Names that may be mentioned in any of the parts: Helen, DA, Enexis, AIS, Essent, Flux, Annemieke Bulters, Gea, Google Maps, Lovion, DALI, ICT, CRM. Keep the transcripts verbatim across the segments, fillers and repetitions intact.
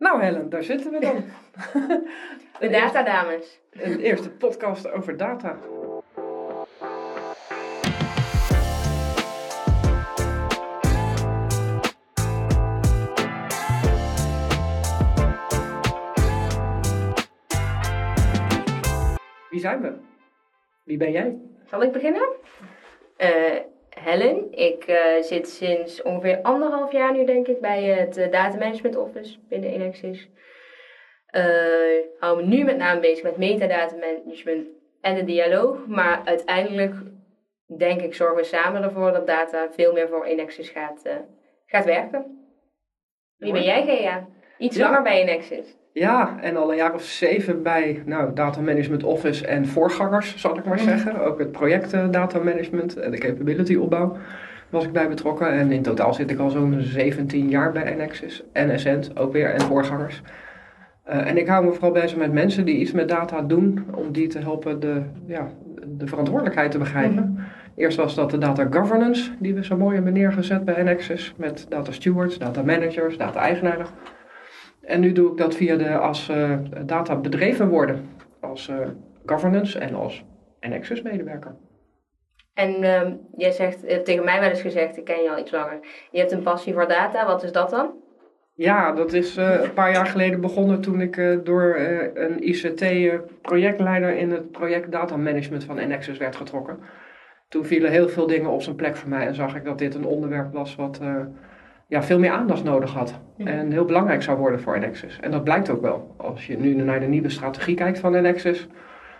Nou Helen, daar zitten we dan. De datadames. Een eerste podcast over data. Wie zijn we? Wie ben jij? Zal ik beginnen? Eh... Uh... Helen, ik uh, zit sinds ongeveer anderhalf jaar nu denk ik bij het uh, Data Management Office binnen Enexis. Uh, hou me nu met name bezig met metadata management en de dialoog. Maar uiteindelijk denk ik zorgen we samen ervoor dat data veel meer voor Enexis gaat, uh, gaat werken. Wie ben jij, Gea? Iets ja. langer bij Enexis. Ja, en al een jaar of zeven bij nou, Data Management Office en voorgangers, zal ik maar zeggen. Ook het project uh, Data Management en de Capability Opbouw was ik bij betrokken. En in totaal zit ik al zo'n zeventien jaar bij Enexis en Essent, ook weer en voorgangers. Uh, en ik hou me vooral bezig met mensen die iets met data doen, om die te helpen de, ja, de verantwoordelijkheid te begrijpen. Mm-hmm. Eerst was dat de data governance, die we zo mooi hebben neergezet bij Enexis, met data stewards, data managers, data eigenaren. En nu doe ik dat via de als uh, data bedreven worden, als uh, governance en als Enexis medewerker. En um, jij zegt, je hebt tegen mij wel eens gezegd, ik ken je al iets langer, je hebt een passie voor data, wat is dat dan? Ja, dat is uh, een paar jaar geleden begonnen toen ik uh, door uh, een I C T-projectleider in het project data management van Enexis werd getrokken. Toen vielen heel veel dingen op zijn plek voor mij en zag ik dat dit een onderwerp was wat... Uh, ja, veel meer aandacht nodig had en heel belangrijk zou worden voor Enexis. En dat blijkt ook wel. Als je nu naar de nieuwe strategie kijkt van Enexis,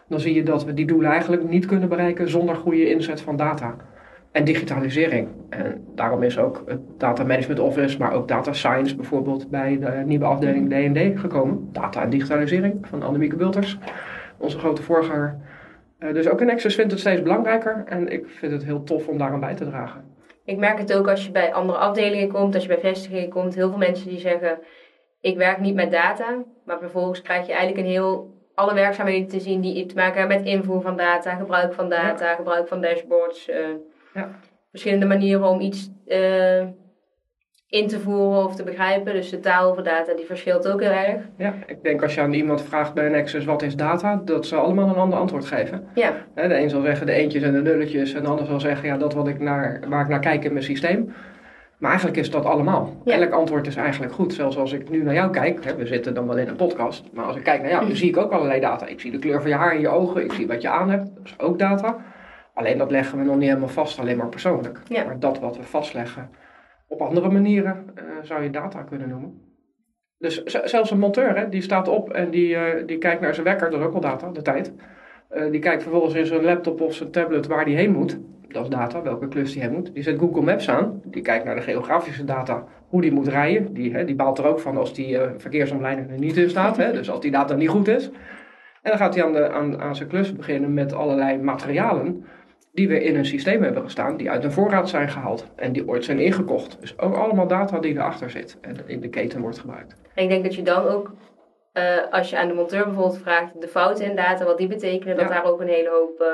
dan zie je dat we die doelen eigenlijk niet kunnen bereiken zonder goede inzet van data en digitalisering. En daarom is ook het Data Management Office, maar ook Data Science bijvoorbeeld bij de nieuwe afdeling D en D gekomen. Data en digitalisering van Annemieke Bulters, onze grote voorganger. Dus ook Enexis vindt het steeds belangrijker en ik vind het heel tof om daaraan bij te dragen. Ik merk het ook als je bij andere afdelingen komt, als je bij vestigingen komt. Heel veel mensen die zeggen, ik werk niet met data. Maar vervolgens krijg je eigenlijk een heel, alle werkzaamheden te zien die te maken hebben met invoer van data, gebruik van data, ja. gebruik van dashboards. Uh, ja. Verschillende manieren om iets uh, in te voeren of te begrijpen. Dus de taal over data, die verschilt ook heel erg. Ja, ik denk als je aan iemand vraagt bij Enexis wat is data, dat ze allemaal een ander antwoord geven. Ja. De een zal zeggen de eentjes en de nulletjes en de ander zal zeggen ja, dat wat ik naar, waar ik naar kijk in mijn systeem. Maar eigenlijk is dat allemaal. Ja. Elk antwoord is eigenlijk goed. Zelfs als ik nu naar jou kijk, hè, we zitten dan wel in een podcast, maar als ik kijk naar jou, dan zie ik ook allerlei data. Ik zie de kleur van je haar en je ogen, ik zie wat je aan hebt, dat is ook data. Alleen dat leggen we nog niet helemaal vast, alleen maar persoonlijk. Ja. Maar dat wat we vastleggen, op andere manieren uh, zou je data kunnen noemen. Dus z- zelfs een monteur, hè, die staat op en die, uh, die kijkt naar zijn wekker, dat is ook al data, de tijd. Uh, die kijkt vervolgens in zijn laptop of zijn tablet waar die heen moet. Dat is data, welke klus die heen moet. Die zet Google Maps aan, die kijkt naar de geografische data, hoe die moet rijden. Die, hè, die baalt er ook van als die uh, verkeersomleiding er niet in staat, hè, dus als die data niet goed is. En dan gaat hij aan, de, aan, aan zijn klus beginnen met allerlei materialen die we in een systeem hebben gestaan, die uit een voorraad zijn gehaald en die ooit zijn ingekocht. Dus ook allemaal data die erachter zit en in de keten wordt gebruikt. En ik denk dat je dan ook, uh, als je aan de monteur bijvoorbeeld vraagt, de fouten in data, wat die betekenen, ja. dat daar ook een hele hoop uh,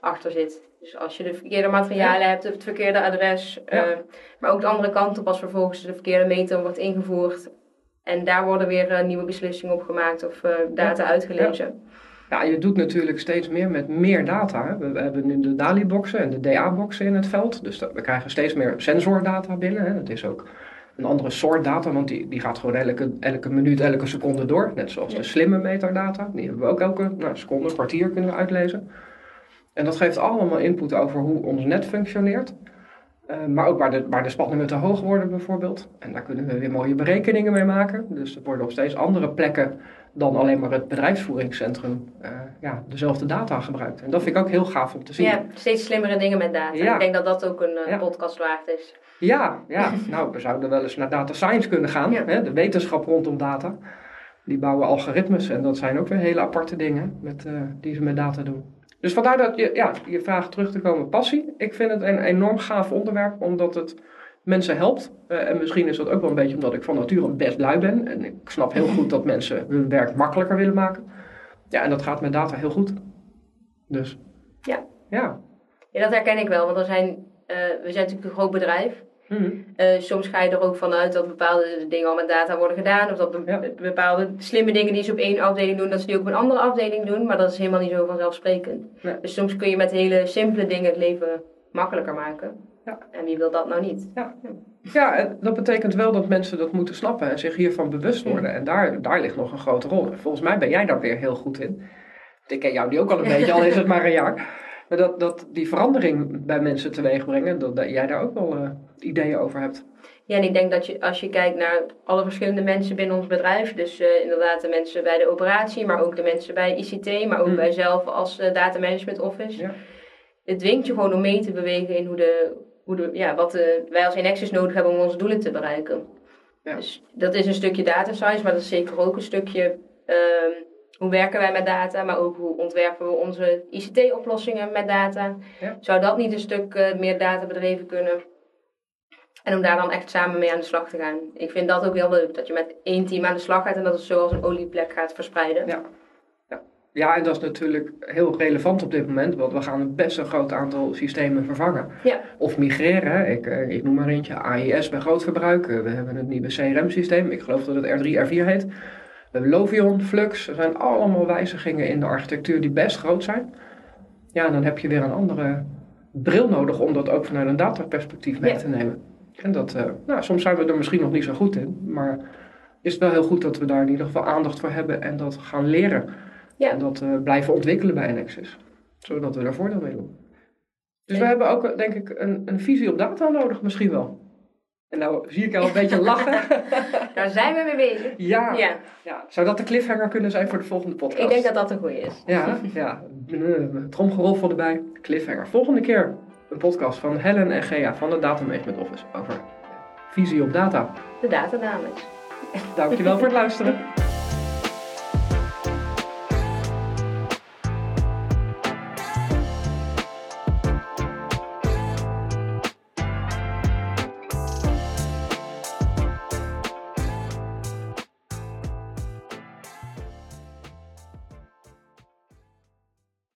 achter zit. Dus als je de verkeerde materialen ja. hebt, of het verkeerde adres, ja. uh, maar ook de andere kant op als vervolgens de verkeerde meter wordt ingevoerd en daar worden weer uh, nieuwe beslissingen op gemaakt of uh, data ja. uitgelezen. Ja. Ja, je doet natuurlijk steeds meer met meer data. We hebben nu de D A L I-boxen en de D A-boxen in het veld. Dus we krijgen steeds meer sensordata binnen. Dat is ook een andere soort data, want die, die gaat gewoon elke, elke minuut, elke seconde door. Net zoals de slimme metadata. Die hebben we ook elke nou, seconde, kwartier kunnen we uitlezen. En dat geeft allemaal input over hoe ons net functioneert. Uh, maar ook waar de, waar de spanningen te hoog worden bijvoorbeeld. En daar kunnen we weer mooie berekeningen mee maken. Dus er worden op steeds andere plekken dan alleen maar het bedrijfsvoeringscentrum uh, ja, dezelfde data gebruikt. En dat vind ik ook heel gaaf om te zien. Ja, steeds slimmere dingen met data. Ja. Ik denk dat dat ook een uh, ja. podcast waard is. Ja, ja. nou we zouden wel eens naar data science kunnen gaan. Ja. Hè? De wetenschap rondom data. Die bouwen algoritmes en dat zijn ook weer hele aparte dingen met, uh, die ze met data doen. Dus vandaar dat je, ja, je vraag terug te komen, passie. Ik vind het een enorm gaaf onderwerp, omdat het mensen helpt. Uh, en misschien is dat ook wel een beetje omdat ik van nature best lui ben. En ik snap heel goed dat mensen hun werk makkelijker willen maken. Ja, en dat gaat met data heel goed. Dus, ja. Ja, ja dat herken ik wel. Want er zijn, uh, we zijn natuurlijk een groot bedrijf. Mm-hmm. uh, soms ga je er ook vanuit dat bepaalde dingen al met data worden gedaan. Of dat be- ja. bepaalde slimme dingen die ze op één afdeling doen, dat ze die ook op een andere afdeling doen. Maar dat is helemaal niet zo vanzelfsprekend. Nee. Dus soms kun je met hele simpele dingen het leven makkelijker maken. Ja. En wie wil dat nou niet? Ja. Ja, en dat betekent wel dat mensen dat moeten snappen en zich hiervan bewust worden. En daar, daar ligt nog een grote rol. En volgens mij ben jij daar weer heel goed in. Ik ken jou die ook al een beetje, al is het maar een jaar. Maar dat, dat die verandering bij mensen teweeg brengen, dat, dat jij daar ook wel uh, ideeën over hebt. Ja, en ik denk dat je, als je kijkt naar alle verschillende mensen binnen ons bedrijf. Dus uh, inderdaad de mensen bij de operatie, maar ook de mensen bij I C T. Maar ook hmm. bij zelf als uh, data management office. Ja. Het dwingt je gewoon om mee te bewegen in hoe de... Hoe de, ja, wat de, wij als Enexis nodig hebben om onze doelen te bereiken. Ja. Dus dat is een stukje data science, maar dat is zeker ook een stukje um, hoe werken wij met data, maar ook hoe ontwerpen we onze I C T-oplossingen met data. Ja. Zou dat niet een stuk uh, meer databedreven kunnen? En om daar dan echt samen mee aan de slag te gaan. Ik vind dat ook heel leuk, dat je met één team aan de slag gaat en dat het zo als een olieplek gaat verspreiden. Ja. Ja, en dat is natuurlijk heel relevant op dit moment, want we gaan best een groot aantal systemen vervangen. Ja. Of migreren, ik, ik noem maar eentje, A I S bij grootverbruik, we hebben het nieuwe C R M-systeem, ik geloof dat het R drie, R vier heet. We hebben Lovion, Flux, er zijn allemaal wijzigingen in de architectuur die best groot zijn. Ja, en dan heb je weer een andere bril nodig om dat ook vanuit een dataperspectief mee ja. te nemen. En dat, uh, nou, soms zijn we er misschien nog niet zo goed in, maar is het wel heel goed dat we daar in ieder geval aandacht voor hebben en dat gaan leren. Ja. En dat uh, blijven ontwikkelen bij Enexis. Zodat we daar voordeel mee doen. Dus en... we hebben ook, denk ik, een, een visie op data nodig misschien wel. En nou zie ik al een beetje lachen. Daar zijn we mee bezig. Ja. Ja. Ja. Zou dat de cliffhanger kunnen zijn voor de volgende podcast? Ik denk dat dat een goeie is. Ja, ja. Tromgeroffel erbij. Cliffhanger. Volgende keer een podcast van Helen en Gea van de Data Management Office. Over visie op data. De datadames. Dankjewel voor het luisteren.